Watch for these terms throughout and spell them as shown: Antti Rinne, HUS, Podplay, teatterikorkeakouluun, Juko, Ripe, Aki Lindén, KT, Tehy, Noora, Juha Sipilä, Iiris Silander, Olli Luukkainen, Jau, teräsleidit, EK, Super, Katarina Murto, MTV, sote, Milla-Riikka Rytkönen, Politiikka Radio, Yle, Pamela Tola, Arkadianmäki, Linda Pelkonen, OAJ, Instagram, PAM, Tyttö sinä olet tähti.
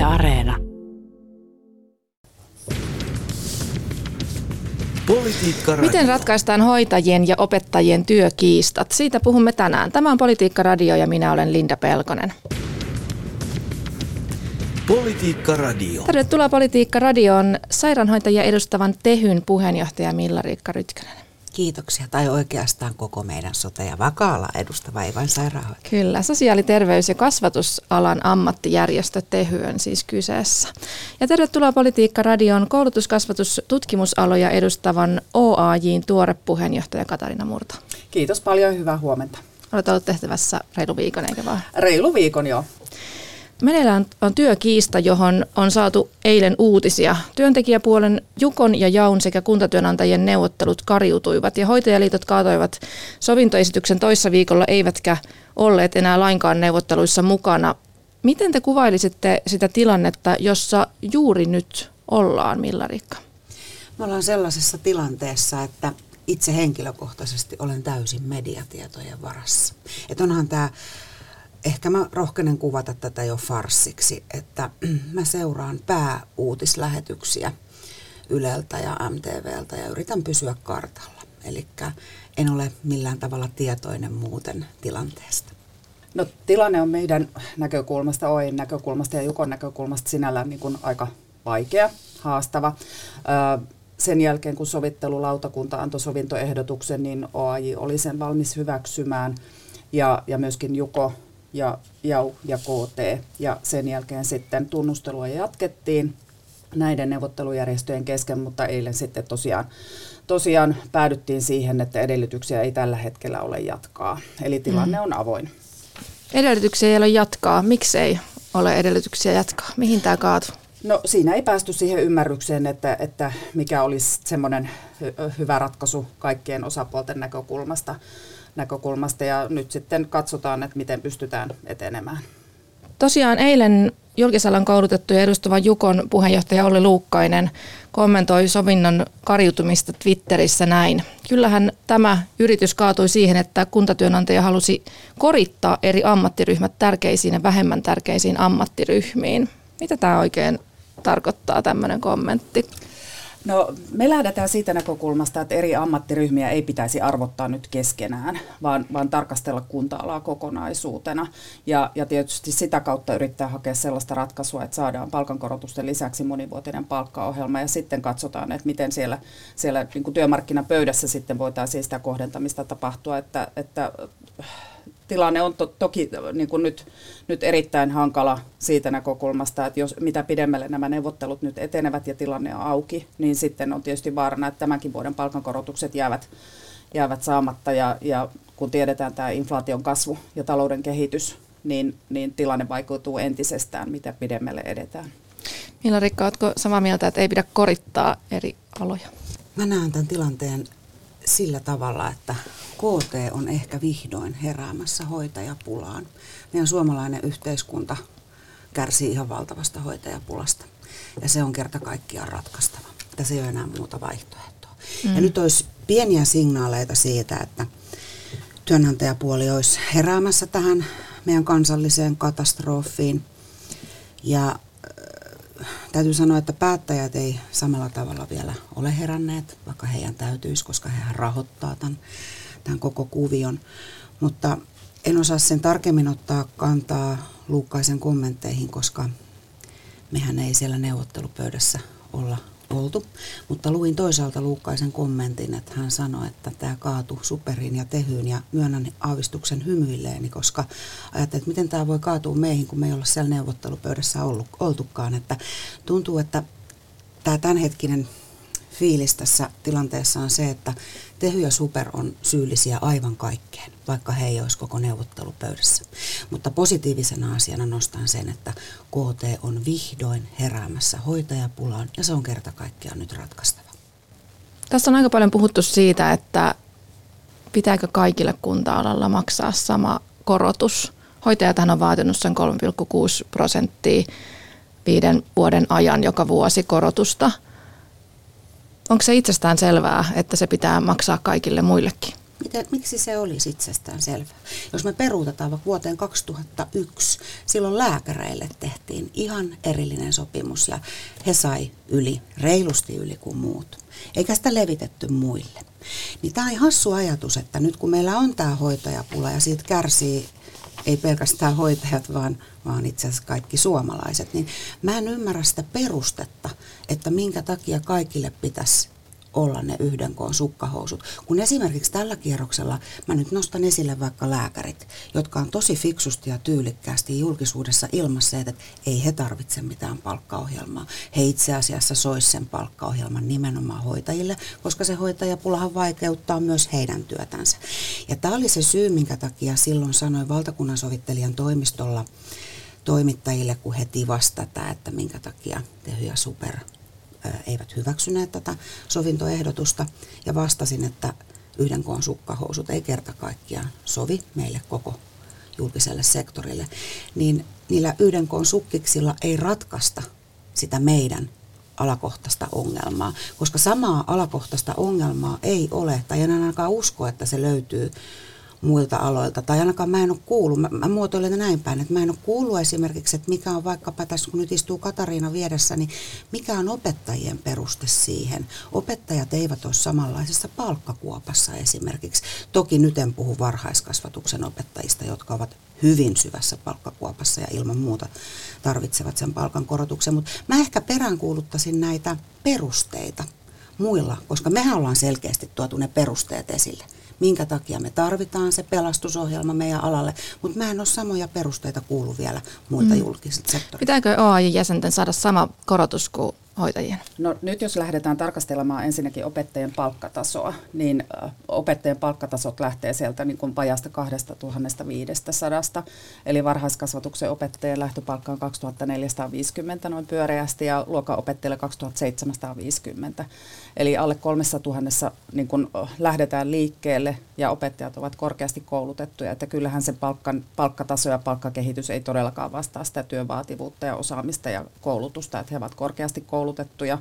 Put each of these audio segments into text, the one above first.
Yle Areena. Politiikka Radio. Miten ratkaistaan hoitajien ja opettajien työkiistat? Siitä puhumme tänään. Tämä on Politiikka Radio ja minä olen Linda Pelkonen. Politiikka Radio. Tervetuloa Politiikka Radioon sairaanhoitajia edustavan Tehyn puheenjohtaja Milla-Riikka Rytkönen. Kiitoksia. Tai oikeastaan koko meidän sote- ja vakaala edustava, ei vain sairaanhoitaja. Kyllä. Sosiaali-, terveys- ja kasvatusalan ammattijärjestö Tehy on siis kyseessä. Ja tervetuloa Politiikka Radioon koulutuskasvatustutkimusaloja edustavan OAJ:n tuore puheenjohtaja Katarina Murto. Kiitos paljon. Hyvää huomenta. Olet ollut tehtävässä reilu viikon, eikö vaan? Reilu viikon, joo. Meneillään on työkiista, johon on saatu eilen uutisia. Työntekijäpuolen Jukon ja Jaun sekä kuntatyönantajien neuvottelut kariutuivat ja hoitajaliitot kaatoivat sovintoesityksen toissa viikolla eivätkä olleet enää lainkaan neuvotteluissa mukana. Miten te kuvailisitte sitä tilannetta, jossa juuri nyt ollaan, Milla-Riikka? Me ollaan sellaisessa tilanteessa, että itse henkilökohtaisesti olen täysin mediatietojen varassa. Että onhan tämä... Ehkä mä rohkenen kuvata tätä jo farssiksi, että mä seuraan pääuutislähetyksiä Yleltä ja MTVltä ja yritän pysyä kartalla. Eli en ole millään tavalla tietoinen muuten tilanteesta. No, tilanne on meidän näkökulmasta, OAJ:n näkökulmasta ja Jukon näkökulmasta sinällään niin kuin aika vaikea, haastava. Sen jälkeen kun sovittelulautakunta antoi sovintoehdotuksen, niin OAJ oli sen valmis hyväksymään ja myöskin Juko ja Jau ja KT, ja sen jälkeen sitten tunnustelua jatkettiin näiden neuvottelujärjestöjen kesken, mutta eilen sitten tosiaan päädyttiin siihen, että edellytyksiä ei tällä hetkellä ole jatkaa, eli tilanne on avoin. Edellytyksiä ei ole jatkaa, miksei ole edellytyksiä jatkaa, mihin tämä kaatui? No, siinä ei päästy siihen ymmärrykseen, että mikä olisi semmoinen hyvä ratkaisu kaikkien osapuolten näkökulmasta ja nyt sitten katsotaan, että miten pystytään etenemään. Tosiaan eilen julkisalan koulutettu ja edustava Jukon puheenjohtaja Olli Luukkainen kommentoi sovinnon kariutumista Twitterissä näin. Kyllähän tämä yritys kaatui siihen, että kuntatyönantaja halusi korittaa eri ammattiryhmät tärkeisiin ja vähemmän tärkeisiin ammattiryhmiin. Mitä tämä oikein tarkoittaa, tämmöinen kommentti? No, me lähdetään siitä näkökulmasta, että eri ammattiryhmiä ei pitäisi arvottaa nyt keskenään, vaan tarkastella kunta-alaa kokonaisuutena. Ja tietysti sitä kautta yrittää hakea sellaista ratkaisua, että saadaan palkankorotusten lisäksi monivuotinen palkkaohjelma ja sitten katsotaan, että miten siellä niin kuin työmarkkinapöydässä sitten voitaisiin sitä kohdentamista tapahtua, että tilanne on toki niin kuin nyt erittäin hankala siitä näkökulmasta, että jos mitä pidemmälle nämä neuvottelut nyt etenevät ja tilanne on auki, niin sitten on tietysti vaarana, että tämänkin vuoden palkankorotukset jäävät saamatta. Ja kun tiedetään tämä inflaation kasvu ja talouden kehitys, niin tilanne vaikeutuu entisestään, mitä pidemmälle edetään. Milla-Riikka, oletko samaa mieltä, että ei pidä korittaa eri aloja? Mä näen tämän tilanteen sillä tavalla, että KT on ehkä vihdoin heräämässä hoitajapulaan. Meidän suomalainen yhteiskunta kärsii ihan valtavasta hoitajapulasta ja se on kerta kaikkiaan ratkaistava. Tässä ei ole enää muuta vaihtoehtoa. Ja nyt olisi pieniä signaaleita siitä, että työnantajapuoli olisi heräämässä tähän meidän kansalliseen katastrofiin. Ja täytyy sanoa, että päättäjät ei samalla tavalla vielä ole heränneet, vaikka heidän täytyisi, koska hehän rahoittaa tämän koko kuvion. Mutta en osaa sen tarkemmin ottaa kantaa Luukkaisen kommentteihin, koska mehän ei siellä neuvottelupöydässä olla oltu. Mutta luin toisaalta Luukkaisen kommentin, että hän sanoi, että tämä kaatui Superiin ja Tehyyn ja myönnän aavistuksen hymyilleeni, koska ajattelin, että miten tämä voi kaatua meihin, kun me ei olla siellä neuvottelupöydässä oltukaan. Että tuntuu, että tämä tämänhetkinen fiilis tässä tilanteessa on se, että Tehy ja Super on syyllisiä aivan kaikkeen, vaikka he ei olisi koko neuvottelupöydässä. Mutta positiivisena asiana nostan sen, että KT on vihdoin heräämässä hoitajapulaan ja se on kerta kaikkiaan nyt ratkaistava. Tässä on aika paljon puhuttu siitä, että pitääkö kaikille kunta-alalla maksaa sama korotus. Hoitajathan on vaatinut sen 3,6% 5 vuoden ajan joka vuosi korotusta. Onko se itsestään selvää, että se pitää maksaa kaikille muillekin? Miksi se olisi itsestään selvää? Jos me peruutetaan vaikka vuoteen 2001, silloin lääkäreille tehtiin ihan erillinen sopimus ja he sai reilusti yli kuin muut. Eikä sitä levitetty muille. Niin tämä on hassu ajatus, että nyt kun meillä on tämä hoitajapula ja siitä kärsii ei pelkästään hoitajat, vaan itse asiassa kaikki suomalaiset, niin mä en ymmärrä sitä perustetta, että minkä takia kaikille pitäisi olla ne yhden koon sukkahousut. Kun esimerkiksi tällä kierroksella mä nyt nostan esille vaikka lääkärit, jotka on tosi fiksusti ja tyylikkäästi julkisuudessa ilmaisseet, että ei he tarvitse mitään palkkaohjelmaa. He itse asiassa sois sen palkkaohjelman nimenomaan hoitajille, koska se hoitajapulahan vaikeuttaa myös heidän työtänsä. Ja tämä oli se syy, minkä takia silloin sanoin valtakunnansovittelijan toimistolla toimittajille, kun he tivasivat tätä, että minkä takia Tehy ja Super eivät hyväksyneet tätä sovintoehdotusta, ja vastasin, että yhden koon sukkahousut ei kerta kaikkiaan sovi meille koko julkiselle sektorille, niin niillä yhden koon sukkiksilla ei ratkaista sitä meidän alakohtaista ongelmaa, koska samaa alakohtaista ongelmaa ei ole, tai en ainakaan usko, että se löytyy muilta aloilta, tai ainakaan mä en ole kuullut, mä muotoilen näin päin, että mä en ole kuullut esimerkiksi, että mikä on vaikkapa tässä, kun nyt istuu Katarina vieressä, niin mikä on opettajien peruste siihen. Opettajat eivät ole samanlaisessa palkkakuopassa esimerkiksi. Toki nyt en puhu varhaiskasvatuksen opettajista, jotka ovat hyvin syvässä palkkakuopassa ja ilman muuta tarvitsevat sen palkankorotuksen, mutta mä ehkä peräänkuuluttaisin näitä perusteita muilla, koska mehän ollaan selkeästi tuotu ne perusteet esille. Minkä takia me tarvitaan se pelastusohjelma meidän alalle, mutta mä en ole samoja perusteita kuullut vielä muilta julkisilta sektorilta. Pitääkö OAJ-jäsenten saada sama korotus kuin hoitajien? No nyt jos lähdetään tarkastelemaan ensinnäkin opettajien palkkatasoa, niin opettajien palkkatasot lähtee sieltä niin kuin vajaasta 2500, eli varhaiskasvatuksen opettajien lähtöpalkka on 2450 noin pyöreästi ja luokanopettajille 2750, eli alle 3000 niin kuin lähdetään liikkeelle ja opettajat ovat korkeasti koulutettuja, että kyllähän sen palkkataso ja palkkakehitys ei todellakaan vastaa sitä työvaativuutta ja osaamista ja koulutusta, että he ovat korkeasti koulutettuja.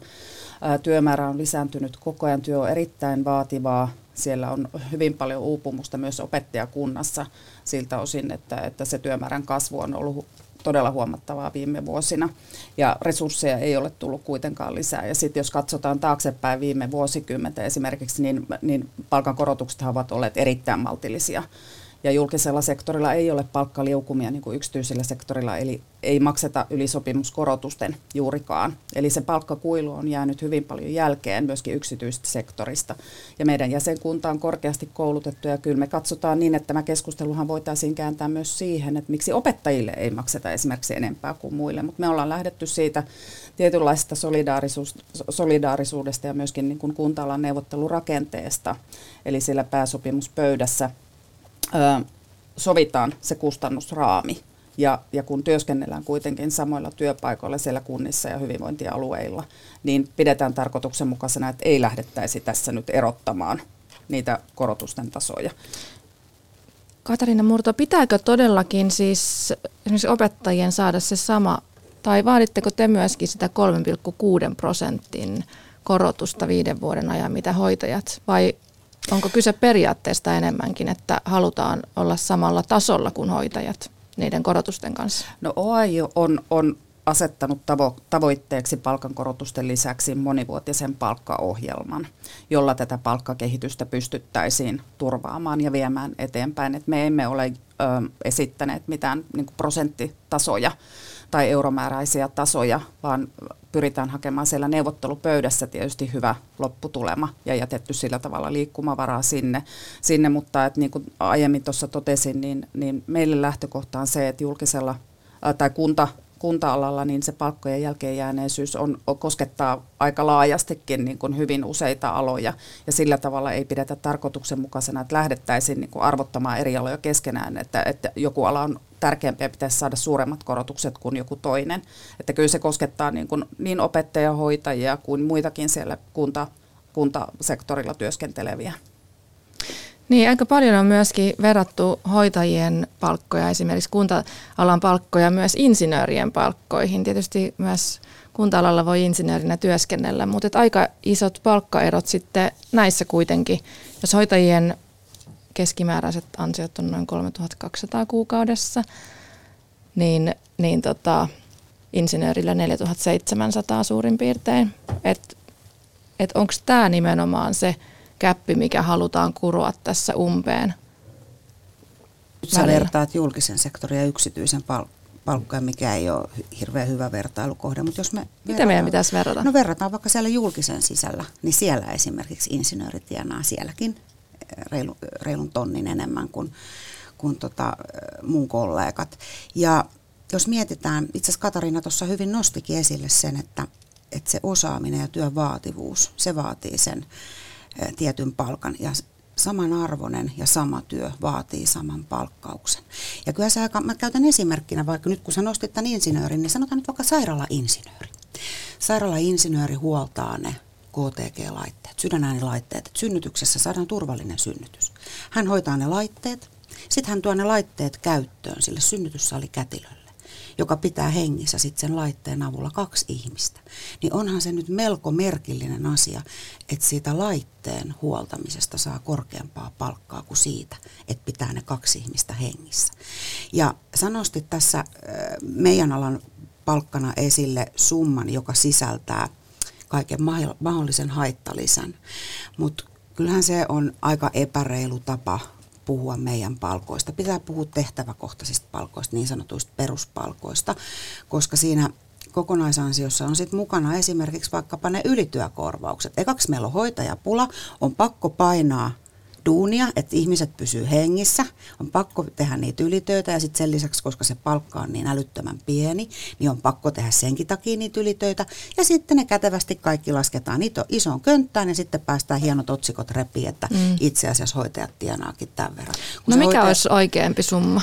Työmäärä on lisääntynyt koko ajan, työ on erittäin vaativaa. Siellä on hyvin paljon uupumusta myös opettajakunnassa siltä osin, että se työmäärän kasvu on ollut todella huomattavaa viime vuosina. Ja resursseja ei ole tullut kuitenkaan lisää. Ja sitten jos katsotaan taaksepäin viime vuosikymmentä esimerkiksi, niin palkankorotuksethan ovat olleet erittäin maltillisia. Ja julkisella sektorilla ei ole palkkaliukumia niin kuin yksityisellä sektorilla, eli ei makseta ylisopimuskorotusten juurikaan. Eli se palkkakuilu on jäänyt hyvin paljon jälkeen myöskin yksityisestä sektorista. Ja meidän jäsenkunta on korkeasti koulutettu, ja kyllä me katsotaan niin, että tämä keskusteluhan voitaisiin kääntää myös siihen, että miksi opettajille ei makseta esimerkiksi enempää kuin muille. Mutta me ollaan lähdetty siitä tietynlaisesta solidaarisuudesta ja myöskin niin kuin kunta-alan neuvottelurakenteesta, eli siellä pääsopimuspöydässä sovitaan se kustannusraami, ja kun työskennellään kuitenkin samoilla työpaikoilla siellä kunnissa ja hyvinvointialueilla, niin pidetään tarkoituksenmukaisena, että ei lähdettäisi tässä nyt erottamaan niitä korotusten tasoja. Katarina Murto, pitääkö todellakin siis esimerkiksi opettajien saada se sama, tai vaaditteko te myöskin sitä 3,6% korotusta 5 vuoden ajan, mitä hoitajat, vai onko kyse periaatteesta enemmänkin, että halutaan olla samalla tasolla kuin hoitajat niiden korotusten kanssa? No OAJ on asettanut tavoitteeksi palkankorotusten lisäksi monivuotisen palkkaohjelman, jolla tätä palkkakehitystä pystyttäisiin turvaamaan ja viemään eteenpäin. Et me emme ole esittäneet mitään niin kuin prosenttitasoja tai euromääräisiä tasoja, vaan pyritään hakemaan siellä neuvottelupöydässä tietysti hyvä lopputulema ja jätetty sillä tavalla liikkumavaraa sinne, mutta et niin kuin aiemmin tuossa totesin, niin meille lähtökohta on se, että julkisella tai kunta-alalla niin se palkkojen jälkeenjääneisyys koskettaa aika laajastikin niin kuin hyvin useita aloja, ja sillä tavalla ei pidetä tarkoituksenmukaisena, että lähdettäisiin niin kuin arvottamaan eri aloja keskenään, että joku ala on tärkeämpi ja pitäisi saada suuremmat korotukset kuin joku toinen. Että kyllä se koskettaa niin opettajia, hoitajia kuin muitakin siellä kuntasektorilla työskenteleviä. Niin, aika paljon on myöskin verrattu hoitajien palkkoja, esimerkiksi kunta-alan palkkoja, myös insinöörien palkkoihin. Tietysti myös kunta-alalla voi insinöörinä työskennellä, mutta aika isot palkkaerot sitten näissä kuitenkin. Jos hoitajien keskimääräiset ansiot on noin 3200 kuukaudessa, niin insinöörillä 4700 suurin piirtein. Että onko tämä nimenomaan se käppi, mikä halutaan kuroa tässä umpeen? Sä vertaat julkisen sektorin ja yksityisen palkkoja, mikä ei ole hirveän hyvä vertailukohde. Mutta jos me mitä meidän pitäisi verrata? No verrataan vaikka siellä julkisen sisällä, niin siellä esimerkiksi insinööri tienaa sielläkin reilun tonnin enemmän kuin muun kollegat. Ja jos mietitään, itse asiassa Katarina tuossa hyvin nostikin esille sen, että se osaaminen ja työn vaativuus, se vaatii sen tietyn palkan ja samanarvoinen ja sama työ vaatii saman palkkauksen. Ja kyllä se aika, mä käytän esimerkkinä, vaikka nyt kun sä nostit tämän insinöörin, niin sanotaan nyt vaikka sairaalainsinööri. Sairaalainsinööri huoltaa ne KTG-laitteet, sydänäänilaitteet, että synnytyksessä saadaan turvallinen synnytys. Hän hoitaa ne laitteet, sitten hän tuo ne laitteet käyttöön sille synnytyssalikätilölle, joka pitää hengissä sitten sen laitteen avulla 2 ihmistä, niin onhan se nyt melko merkillinen asia, että siitä laitteen huoltamisesta saa korkeampaa palkkaa kuin siitä, että pitää ne 2 ihmistä hengissä. Ja sanosti tässä meidän alan palkkana esille summan, joka sisältää kaiken mahdollisen haittalisän, mutta kyllähän se on aika epäreilu tapa puhua meidän palkoista. Pitää puhua tehtäväkohtaisista palkoista, niin sanotuista peruspalkoista, koska siinä kokonaisansiossa on sitten mukana esimerkiksi vaikkapa ne ylityökorvaukset. Ekaksi meillä on hoitajapula, on pakko painaa duunia, että ihmiset pysyy hengissä, on pakko tehdä niitä ylitöitä ja sitten sen lisäksi, koska se palkka on niin älyttömän pieni, niin on pakko tehdä senkin takia niitä ylitöitä ja sitten ne kätevästi kaikki lasketaan isoon könttään ja sitten päästään hienot otsikot repiin, että itse asiassa hoitajat tienaakin tämän verran. Kun no mikä olisi oikeampi summa?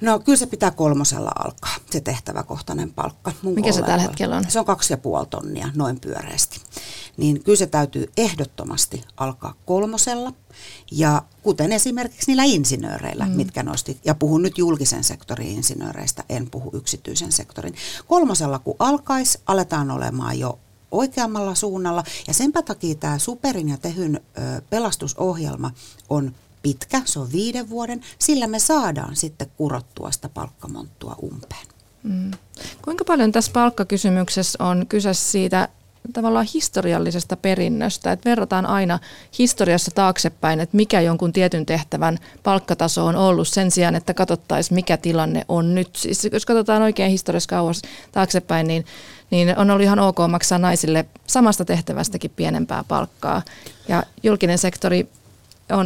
No kyllä se pitää 3:lla alkaa, se tehtäväkohtainen palkka. Mikä se tällä hetkellä on? Se on 2,5 tonnia noin pyöreästi. Niin kyllä se täytyy ehdottomasti alkaa 3:lla. Ja kuten esimerkiksi niillä insinööreillä, mitkä nostit, ja puhun nyt julkisen sektorin insinööreistä, en puhu yksityisen sektorin. 3:lla kun alkaisi, aletaan olemaan jo oikeammalla suunnalla. Ja senpä takia tämä Superin ja Tehyn pelastusohjelma on pitkä, se on 5 vuoden, sillä me saadaan sitten kurottua sitä palkkamonttua umpeen. Kuinka paljon tässä palkkakysymyksessä on kyse siitä tavallaan historiallisesta perinnöstä, että verrataan aina historiassa taaksepäin, että mikä jonkun tietyn tehtävän palkkataso on ollut sen sijaan, että katsottaisiin mikä tilanne on nyt. Siis jos katsotaan oikein historiassa kauas taaksepäin, niin on ollut ihan ok maksaa naisille samasta tehtävästäkin pienempää palkkaa ja julkinen sektori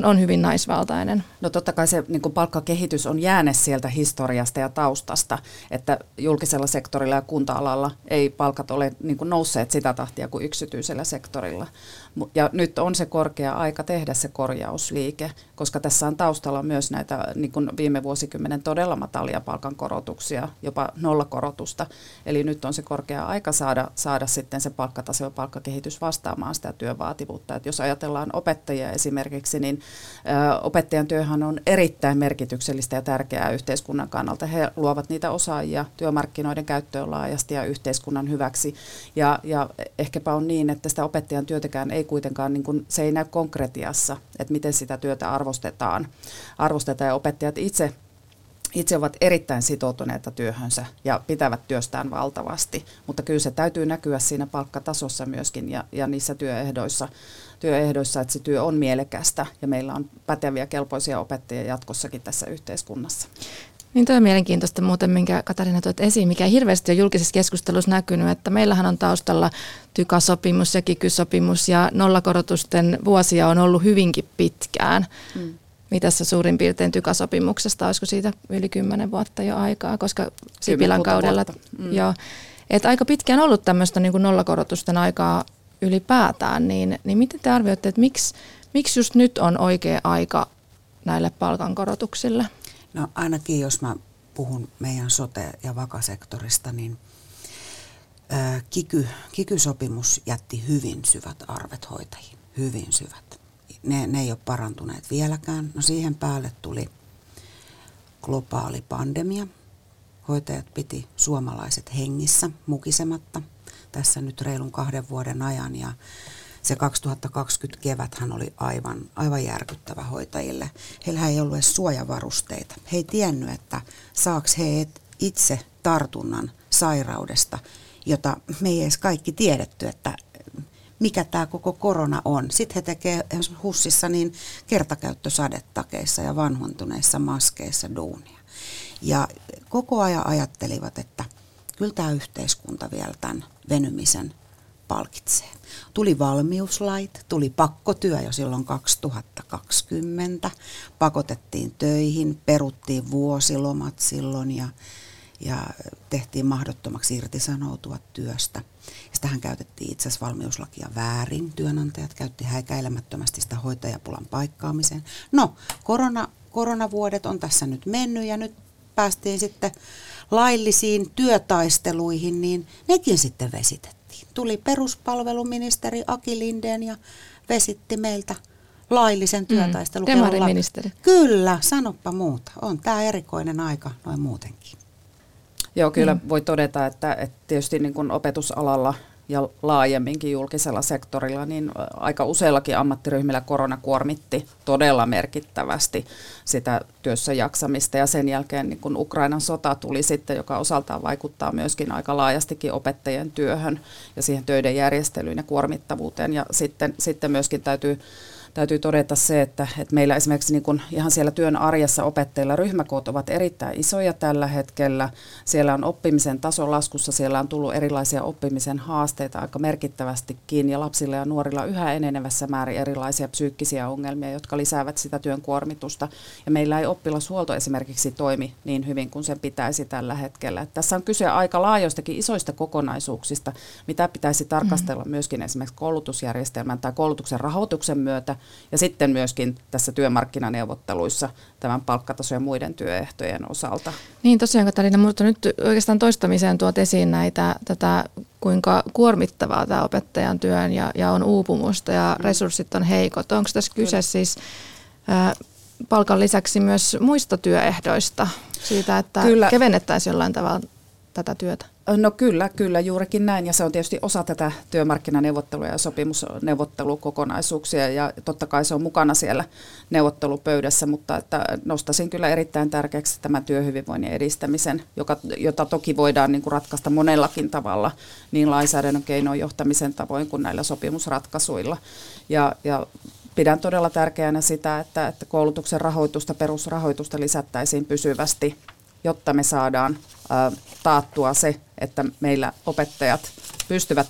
on hyvin naisvaltainen. No totta kai se niin kuin palkkakehitys on jääne sieltä historiasta ja taustasta, että julkisella sektorilla ja kunta-alalla ei palkat ole niin kuin nousseet sitä tahtia kuin yksityisellä sektorilla. Ja nyt on se korkea aika tehdä se korjausliike, koska tässä on taustalla myös näitä niin kuin viime vuosikymmenen todella matalia palkankorotuksia, jopa nollakorotusta. Eli nyt on se korkea aika saada sitten se palkkataso ja palkkakehitys vastaamaan sitä työvaativuutta. Että jos ajatellaan opettajia esimerkiksi, niin opettajan työhän on erittäin merkityksellistä ja tärkeää yhteiskunnan kannalta. He luovat niitä osaajia työmarkkinoiden käyttöön laajasti ja yhteiskunnan hyväksi. Ja ehkäpä on niin, että sitä opettajan työtäkään ei kuitenkaan, niin kuin, se ei näy konkretiassa, että miten sitä työtä arvostetaan ja opettajat itse ovat erittäin sitoutuneita työhönsä ja pitävät työstään valtavasti, mutta kyllä se täytyy näkyä siinä palkkatasossa myöskin ja niissä työehdoissa, että se työ on mielekästä ja meillä on päteviä kelpoisia opettajia jatkossakin tässä yhteiskunnassa. Niin toi on mielenkiintoista muuten, minkä Katarina toit esiin, mikä ei hirveästi on julkisessa keskustelussa näkynyt, että meillähän on taustalla tykasopimus ja kikysopimus ja nollakorotusten vuosia on ollut hyvinkin pitkään. Mitäs se suurin piirtein tykasopimuksesta, olisiko siitä yli 10 vuotta jo aikaa, koska Sipilän kaudella. Joo, et aika pitkään ollut tämmöistä niin kuin nollakorotusten aikaa ylipäätään, niin miten te arvioitte, että miksi just nyt on oikea aika näille palkankorotuksille? No ainakin jos mä puhun meidän sote- ja vakasektorista, niin kikysopimus jätti hyvin syvät arvet hoitajiin, hyvin syvät. Ne ei ole parantuneet vieläkään. No siihen päälle tuli globaali pandemia. Hoitajat piti suomalaiset hengissä mukisematta tässä nyt reilun 2 vuoden ajan ja se 2020 keväthän oli aivan järkyttävä hoitajille. Heillä ei ollut edes suojavarusteita. He ei tiennyt, että saaks he itse tartunnan sairaudesta, jota me ei edes kaikki tiedetty, että mikä tämä koko korona on. Sitten he tekee HUSissa niin kertakäyttösadetakeissa ja vanhentuneissa maskeissa duunia. Ja koko ajan ajattelivat, että kyllä tämä yhteiskunta vielä tämän venymisen palkitsee. Tuli valmiuslait, tuli pakkotyö jo silloin 2020, pakotettiin töihin, peruttiin vuosilomat silloin ja tehtiin mahdottomaksi irtisanoutua työstä. Sitähän käytettiin itse asiassa valmiuslakia väärin. Työnantajat käytti häikäilemättömästi sitä hoitajapulan paikkaamiseen. No, koronavuodet on tässä nyt mennyt ja nyt päästiin sitten laillisiin työtaisteluihin, niin nekin sitten vesitettiin. Tuli peruspalveluministeri Aki Lindén ja vesitti meiltä laillisen työtaistelun. Demariministeri. Kyllä, sanoppa muuta. On tämä erikoinen aika noin muutenkin. Joo, kyllä voi todeta, että tietysti niin kuin opetusalalla ja laajemminkin julkisella sektorilla, niin aika useillakin ammattiryhmillä korona kuormitti todella merkittävästi sitä työssä jaksamista. Ja sen jälkeen niin kun Ukrainan sota tuli sitten, joka osaltaan vaikuttaa myöskin aika laajastikin opettajien työhön ja siihen töiden järjestelyyn ja kuormittavuuteen. Ja sitten myöskin täytyy todeta se, että meillä esimerkiksi niin kun ihan siellä työn arjessa opettajilla ryhmäkoot ovat erittäin isoja tällä hetkellä. Siellä on oppimisen taso laskussa, siellä on tullut erilaisia oppimisen haasteita aika merkittävästikin ja lapsilla ja nuorilla yhä enenevässä määrin erilaisia psyykkisiä ongelmia, jotka lisäävät sitä työn kuormitusta. Ja meillä ei oppilashuolto esimerkiksi toimi niin hyvin kuin sen pitäisi tällä hetkellä. Että tässä on kyse aika laajoistakin isoista kokonaisuuksista, mitä pitäisi tarkastella myöskin esimerkiksi koulutusjärjestelmän tai koulutuksen rahoituksen myötä. Ja sitten myöskin tässä työmarkkinaneuvotteluissa tämän palkkatason ja muiden työehtojen osalta. Niin tosiaan Katarina Murto, nyt oikeastaan toistamiseen tuot esiin tätä kuinka kuormittavaa tämä opettajan työn ja on uupumusta ja resurssit on heikot. Onko tässä kyse siis palkan lisäksi myös muista työehdoista siitä, että kevennettäisiin jollain tavalla tätä työtä? No kyllä, juurikin näin. Ja se on tietysti osa tätä työmarkkinaneuvottelua ja sopimusneuvottelukokonaisuuksia. Ja totta kai se on mukana siellä neuvottelupöydässä, mutta että nostaisin kyllä erittäin tärkeäksi tämän työhyvinvoinnin edistämisen, jota toki voidaan niin kuin ratkaista monellakin tavalla, niin lainsäädännön keinoin johtamisen tavoin kuin näillä sopimusratkaisuilla. Ja pidän todella tärkeänä sitä, että koulutuksen rahoitusta, perusrahoitusta lisättäisiin pysyvästi, jotta me saadaan taattua se, että meillä opettajat pystyvät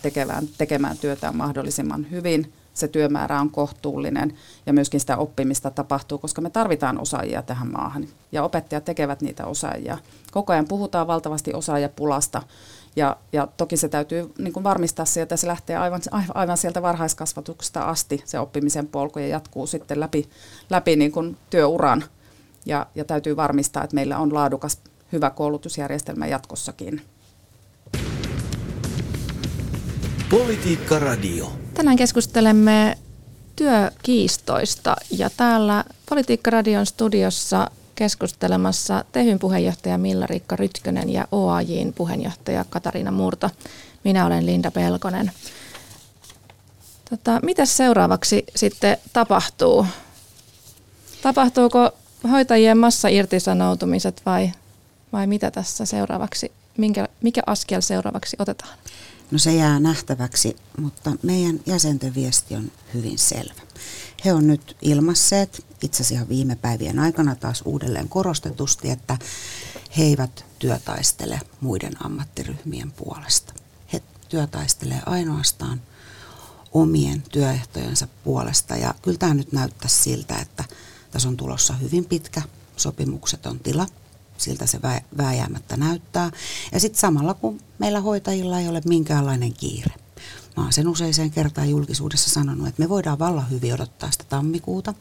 tekemään työtään mahdollisimman hyvin. Se työmäärä on kohtuullinen ja myöskin sitä oppimista tapahtuu, koska me tarvitaan osaajia tähän maahan. Ja opettajat tekevät niitä osaajia. Koko ajan puhutaan valtavasti osaajapulasta. Ja toki se täytyy niin kuin varmistaa sieltä, se lähtee aivan sieltä varhaiskasvatuksesta asti. Se oppimisen polku ja jatkuu sitten läpi niin kuin työuran. Ja täytyy varmistaa, että meillä on laadukas, hyvä koulutusjärjestelmä jatkossakin. Politiikka Radio. Tänään keskustelemme työkiistoista ja täällä Politiikka Radion studiossa keskustelemassa Tehyn puheenjohtaja Milla-Riikka Rytkönen ja OAJ:n puheenjohtaja Katarina Murto. Minä olen Linda Pelkonen. Mitäs seuraavaksi sitten tapahtuu? Tapahtuuko hoitajien massairtisanoutumiset vai mitä tässä seuraavaksi, mikä askel seuraavaksi otetaan? No se jää nähtäväksi, mutta meidän jäsenten viesti on hyvin selvä. He on nyt ilmaisseet, itse asiassa viime päivien aikana taas uudelleen korostetusti, että he eivät työtaistele muiden ammattiryhmien puolesta. He työtaistelee ainoastaan omien työehtojensa puolesta ja kyllä tämä nyt näyttää siltä, että tässä on tulossa hyvin pitkä sopimukseton tila, siltä se vääjäämättä näyttää. Ja sitten samalla kun meillä hoitajilla ei ole minkäänlainen kiire. Mä oon sen useiseen kertaan julkisuudessa sanonut, että me voidaan vallan hyvin odottaa sitä tammikuuta,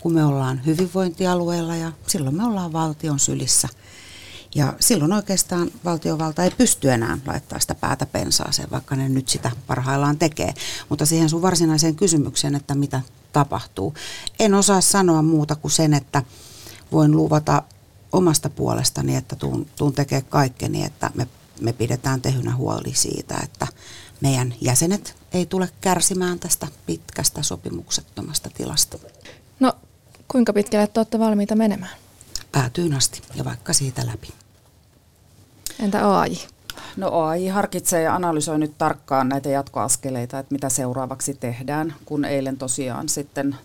kun me ollaan hyvinvointialueella ja silloin me ollaan valtion sylissä. Ja silloin oikeastaan valtiovalta ei pysty enää laittaa sitä päätä pensaaseen, vaikka ne nyt sitä parhaillaan tekee. Mutta siihen sun varsinaiseen kysymykseen, että mitä tapahtuu. En osaa sanoa muuta kuin sen, että voin luvata omasta puolestani, että tuun tekemään kaikkeni, että me me pidetään Tehynä huoli siitä, että meidän jäsenet ei tule kärsimään tästä pitkästä sopimuksettomasta tilasta. No, kuinka pitkälle te olette valmiita menemään? Päätyyn asti ja vaikka siitä läpi. Entä OAJ? No OAJ harkitsee ja analysoi nyt tarkkaan näitä jatkoaskeleita, että mitä seuraavaksi tehdään, kun eilen tosiaan sitten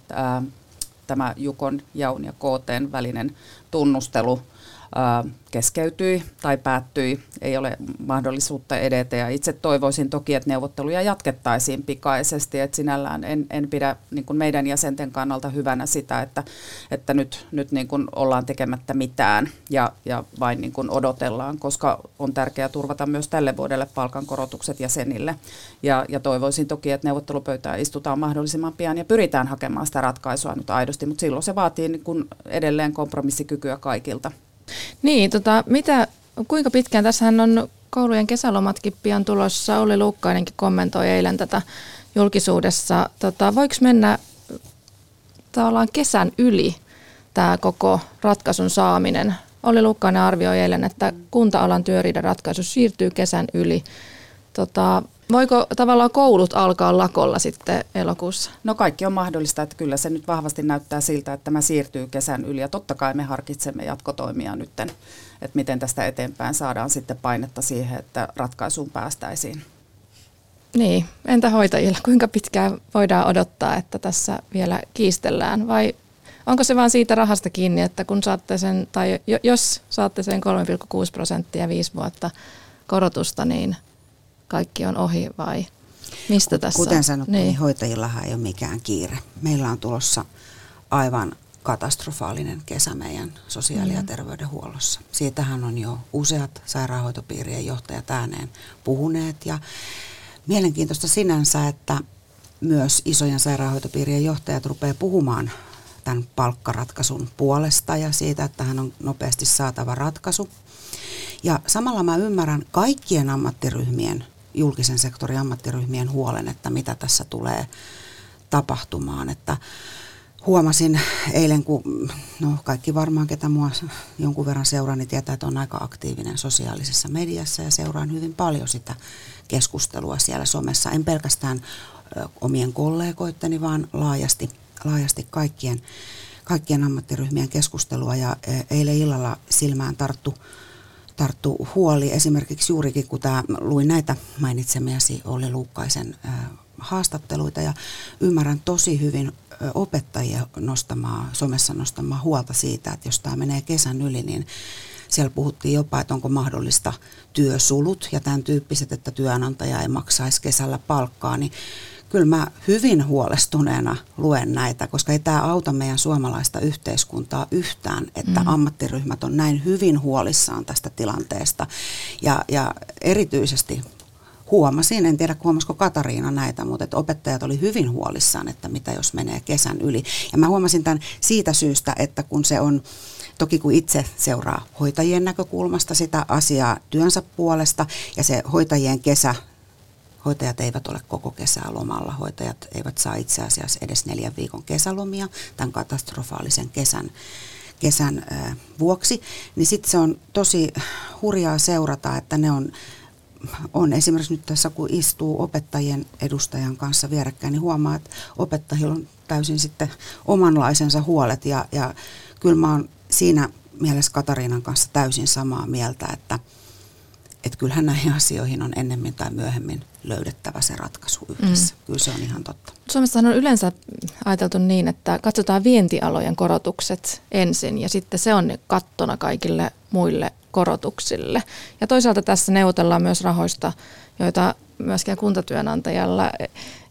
tämä Jukon, Jaun ja KT:n välinen tunnustelu keskeytyi tai päättyi, ei ole mahdollisuutta edetä ja itse toivoisin toki, että neuvotteluja jatkettaisiin pikaisesti, että sinällään en pidä niin kuin meidän jäsenten kannalta hyvänä sitä, että nyt niin kuin ollaan tekemättä mitään ja vain niin kuin odotellaan, koska on tärkeää turvata myös tälle vuodelle palkankorotukset jäsenille ja toivoisin toki, että neuvottelupöytään istutaan mahdollisimman pian ja pyritään hakemaan sitä ratkaisua nyt aidosti, mutta silloin se vaatii niin kuin edelleen kompromissikykyä kaikilta. Niin, kuinka pitkään? Tässähän on koulujen kesälomatkin pian tulossa. Olli Luukkainenkin kommentoi eilen tätä julkisuudessa. Voiko mennä tavallaan kesän yli tämä koko ratkaisun saaminen? Olli Luukkainen arvioi eilen, että kunta-alan työriidan ratkaisu siirtyy kesän yli. Voiko tavallaan koulut alkaa lakolla sitten elokuussa? No kaikki on mahdollista, että kyllä se nyt vahvasti näyttää siltä, että tämä siirtyy kesän yli ja totta kai me harkitsemme jatkotoimia nyt, että miten tästä eteenpäin saadaan sitten painetta siihen, että ratkaisuun päästäisiin. Niin, entä hoitajilla? Kuinka pitkään voidaan odottaa, että tässä vielä kiistellään vai onko se vaan siitä rahasta kiinni, että kun saatte sen, tai jos saatte sen 3,6% 5 vuotta korotusta, niin kaikki on ohi vai mistä tässä on? Kuten sanottu, niin hoitajillahan ei ole mikään kiire. Meillä on tulossa aivan katastrofaalinen kesä meidän sosiaali- ja terveydenhuollossa. Siitähän on jo useat sairaanhoitopiirien johtajat ääneen puhuneet. Ja mielenkiintoista sinänsä, että myös isojen sairaanhoitopiirien johtajat rupeaa puhumaan tämän palkkaratkaisun puolesta ja siitä, että tähän on nopeasti saatava ratkaisu. Ja samalla mä ymmärrän kaikkien ammattiryhmien, julkisen sektorin ammattiryhmien huolen, että mitä tässä tulee tapahtumaan. Että huomasin eilen, kun kaikki varmaan ketä mua jonkun verran seuraa, niin tietää, että on aika aktiivinen sosiaalisessa mediassa ja seuraan hyvin paljon sitä keskustelua siellä somessa. En pelkästään omien kollegoitteni, vaan laajasti kaikkien ammattiryhmien keskustelua. Ja eilen illalla silmään tarttu huoli esimerkiksi juurikin, kun luin näitä mainitsemiasi Olli Luukkaisen haastatteluita ja ymmärrän tosi hyvin opettajia somessa nostamaa huolta siitä, että jos tämä menee kesän yli, niin siellä puhuttiin jopa, että onko mahdollista työsulut ja tämän tyyppiset, että työnantaja ei maksaisi kesällä palkkaa, niin kyllä mä hyvin huolestuneena luen näitä, koska ei tämä auta meidän suomalaista yhteiskuntaa yhtään, että ammattiryhmät on näin hyvin huolissaan tästä tilanteesta. Ja erityisesti huomasin, en tiedä huomasiko Katarina näitä, mutta että opettajat oli hyvin huolissaan, että mitä jos menee kesän yli. Ja mä huomasin tämän siitä syystä, että kun se on, toki kun itse seuraa hoitajien näkökulmasta sitä asiaa työnsä puolesta ja se hoitajien kesä, hoitajat eivät ole koko kesää lomalla. Hoitajat eivät saa itse asiassa edes 4 viikon kesälomia tämän katastrofaalisen kesän vuoksi. Niin sitten se on tosi hurjaa seurata, että ne on esimerkiksi nyt tässä, kun istuu opettajien edustajan kanssa vierekkäin, niin huomaa, että opettajilla on täysin sitten omanlaisensa huolet. Ja kyllä mä oon siinä mielessä Katariinan kanssa täysin samaa mieltä, että kyllähän näihin asioihin on ennemmin tai myöhemmin löydettävä se ratkaisu yhdessä. Kyllä se on ihan totta. Suomessahan on yleensä ajateltu niin, että katsotaan vientialojen korotukset ensin ja sitten se on kattona kaikille muille korotuksille. Ja toisaalta tässä neuvotellaan myös rahoista, joita myöskään kuntatyönantajalla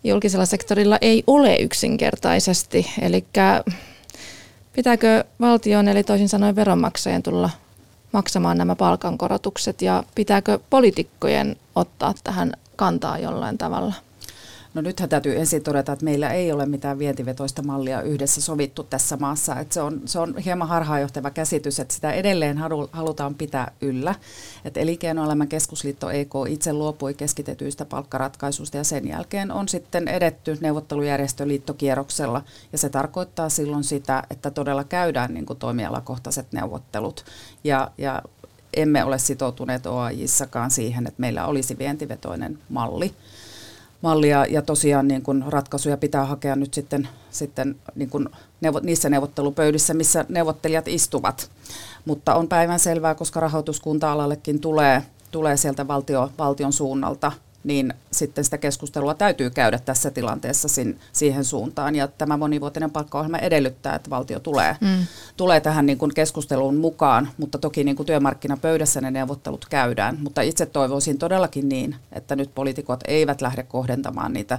julkisella sektorilla ei ole yksinkertaisesti. Eli pitääkö valtion eli toisin sanoen veronmaksajien tulla maksamaan nämä palkankorotukset ja pitääkö poliitikkojen ottaa tähän kantaa jollain tavalla? No nythän täytyy ensin todeta, että meillä ei ole mitään vientivetoista mallia yhdessä sovittu tässä maassa. Että se on hieman harhaanjohtava käsitys, että sitä edelleen halutaan pitää yllä. Että Elinkeinoelämän keskusliitto EK itse luopui keskitetyistä palkkaratkaisuista ja sen jälkeen on sitten edetty neuvottelujärjestöliittokierroksella. Ja se tarkoittaa silloin sitä, että todella käydään niin kuin toimialakohtaiset neuvottelut ja emme ole sitoutuneet OAJissakaan siihen, että meillä olisi vientivetoinen malli ja tosiaan niin kun ratkaisuja pitää hakea nyt sitten niin kun niissä neuvottelupöydissä, missä neuvottelijat istuvat. Mutta on päivänselvää, koska rahoitus kunta-alallekin tulee sieltä valtion suunnalta, niin sitten sitä keskustelua täytyy käydä tässä tilanteessa siihen suuntaan. Ja tämä monivuotinen palkkaohjelma edellyttää, että valtio tulee tähän niin kuin keskusteluun mukaan, mutta toki niin kuin työmarkkinapöydässä ne neuvottelut käydään. Mutta itse toivoisin todellakin niin, että nyt poliitikot eivät lähde kohdentamaan niitä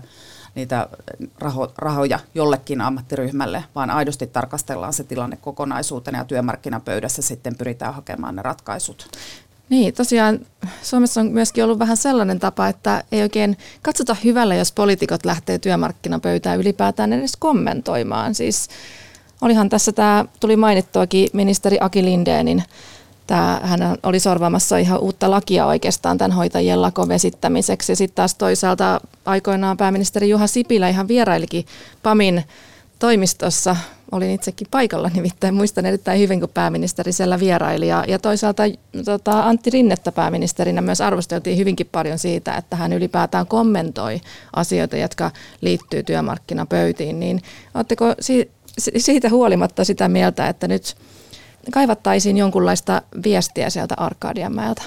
rahoja jollekin ammattiryhmälle, vaan aidosti tarkastellaan se tilanne kokonaisuutena ja työmarkkinapöydässä sitten pyritään hakemaan ne ratkaisut. Niin, tosiaan Suomessa on myöskin ollut vähän sellainen tapa, että ei oikein katsota hyvällä, jos poliitikot lähtee työmarkkinapöytään ylipäätään edes kommentoimaan. Siis olihan tässä tämä, tuli mainittuakin ministeri Aki Lindénin, hän oli sorvaamassa ihan uutta lakia oikeastaan tämän hoitajien lakon vesittämiseksi. Ja sitten taas toisaalta aikoinaan pääministeri Juha Sipilä ihan vierailikin PAMin toimistossa. Olin itsekin paikalla, nimittäin muistan erittäin hyvin, kun pääministeri siellä vieraili. Ja toisaalta Antti Rinnettä pääministerinä myös arvosteltiin hyvinkin paljon siitä, että hän ylipäätään kommentoi asioita, jotka liittyy työmarkkinapöytiin. Niin, oletteko siitä huolimatta sitä mieltä, että nyt kaivattaisiin jonkunlaista viestiä sieltä Arkadianmäeltä?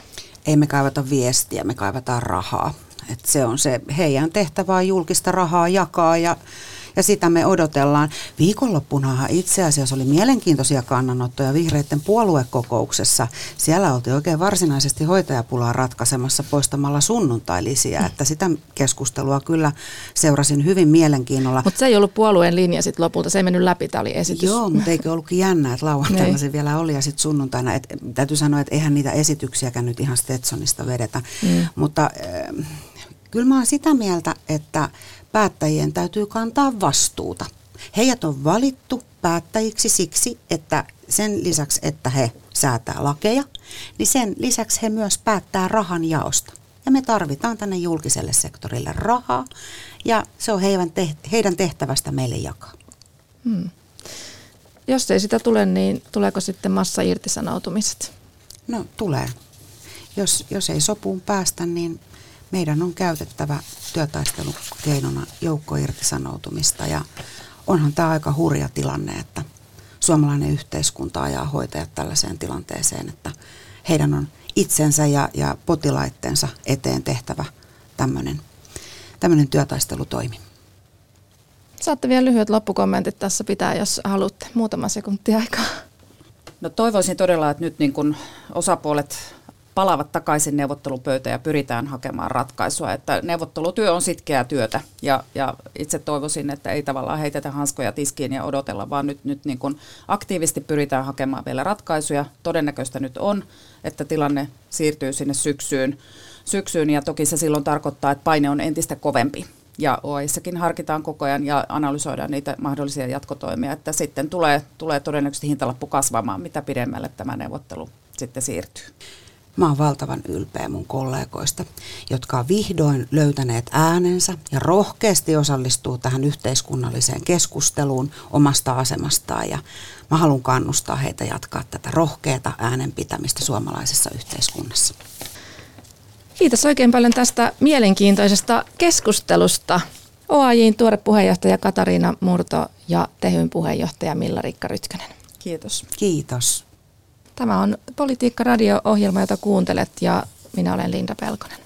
Ei me kaivata viestiä, me kaivataan rahaa. Et se on se heidän tehtävää julkista rahaa jakaa ja sitä me odotellaan. Viikonloppunahan itse asiassa oli mielenkiintoisia kannanottoja vihreiden puoluekokouksessa. Siellä oltiin oikein varsinaisesti hoitajapulaa ratkaisemassa poistamalla sunnuntailisiä, että sitä keskustelua kyllä seurasin hyvin mielenkiinnolla. Mutta se ei ollut puolueen linja sitten lopulta, se ei mennyt läpi, tämä oli esitys. Joo, mutta eikö ollutkin jännää, että lauantaina se vielä oli ja sitten sunnuntaina. Täytyy sanoa, että eihän niitä esityksiäkään nyt ihan Stetsonista vedetä, mutta kyllä mä oon sitä mieltä, että päättäjien täytyy kantaa vastuuta. Heidät on valittu päättäjiksi siksi, että sen lisäksi, että he säätää lakeja, niin sen lisäksi he myös päättää rahan jaosta. Ja me tarvitaan tänne julkiselle sektorille rahaa, ja se on heidän tehtävästä meille jakaa. Jos ei sitä tule, niin tuleeko sitten massairtisanoutumiset? No tulee. Jos ei sopuun päästä, niin meidän on käytettävä työtaistelukeinona joukkoirtisanoutumista ja onhan tämä aika hurja tilanne, että suomalainen yhteiskunta ajaa hoitajat tällaiseen tilanteeseen, että heidän on itsensä ja potilaittensa eteen tehtävä tämmöinen työtaistelutoimi. Saatte vielä lyhyet loppukommentit tässä pitää, jos haluatte. Muutama sekunti aikaa. No toivoisin todella, että nyt niin kun osapuolet palaavat takaisin neuvottelupöytään ja pyritään hakemaan ratkaisua. Että neuvottelutyö on sitkeää työtä ja itse toivoisin, että ei tavallaan heitetä hanskoja tiskiin ja odotella, vaan nyt niin kuin aktiivisesti pyritään hakemaan vielä ratkaisuja. Todennäköistä nyt on, että tilanne siirtyy sinne syksyyn ja toki se silloin tarkoittaa, että paine on entistä kovempi. Ja OAJissakin harkitaan koko ajan ja analysoidaan niitä mahdollisia jatkotoimia, että sitten tulee todennäköisesti hintalappu kasvamaan, mitä pidemmälle tämä neuvottelu sitten siirtyy. Mä oon valtavan ylpeä mun kollegoista, jotka on vihdoin löytäneet äänensä ja rohkeasti osallistuu tähän yhteiskunnalliseen keskusteluun omasta asemastaan. Ja mä haluan kannustaa heitä jatkaa tätä rohkeata äänenpitämistä suomalaisessa yhteiskunnassa. Kiitos oikein paljon tästä mielenkiintoisesta keskustelusta. OAJ:n tuore puheenjohtaja Katarina Murto ja Tehyn puheenjohtaja Milla-Riikka Rytkönen. Kiitos. Kiitos. Tämä on Politiikka Radio-ohjelma, jota kuuntelet, ja minä olen Linda Pelkonen.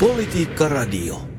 Politiikka Radio.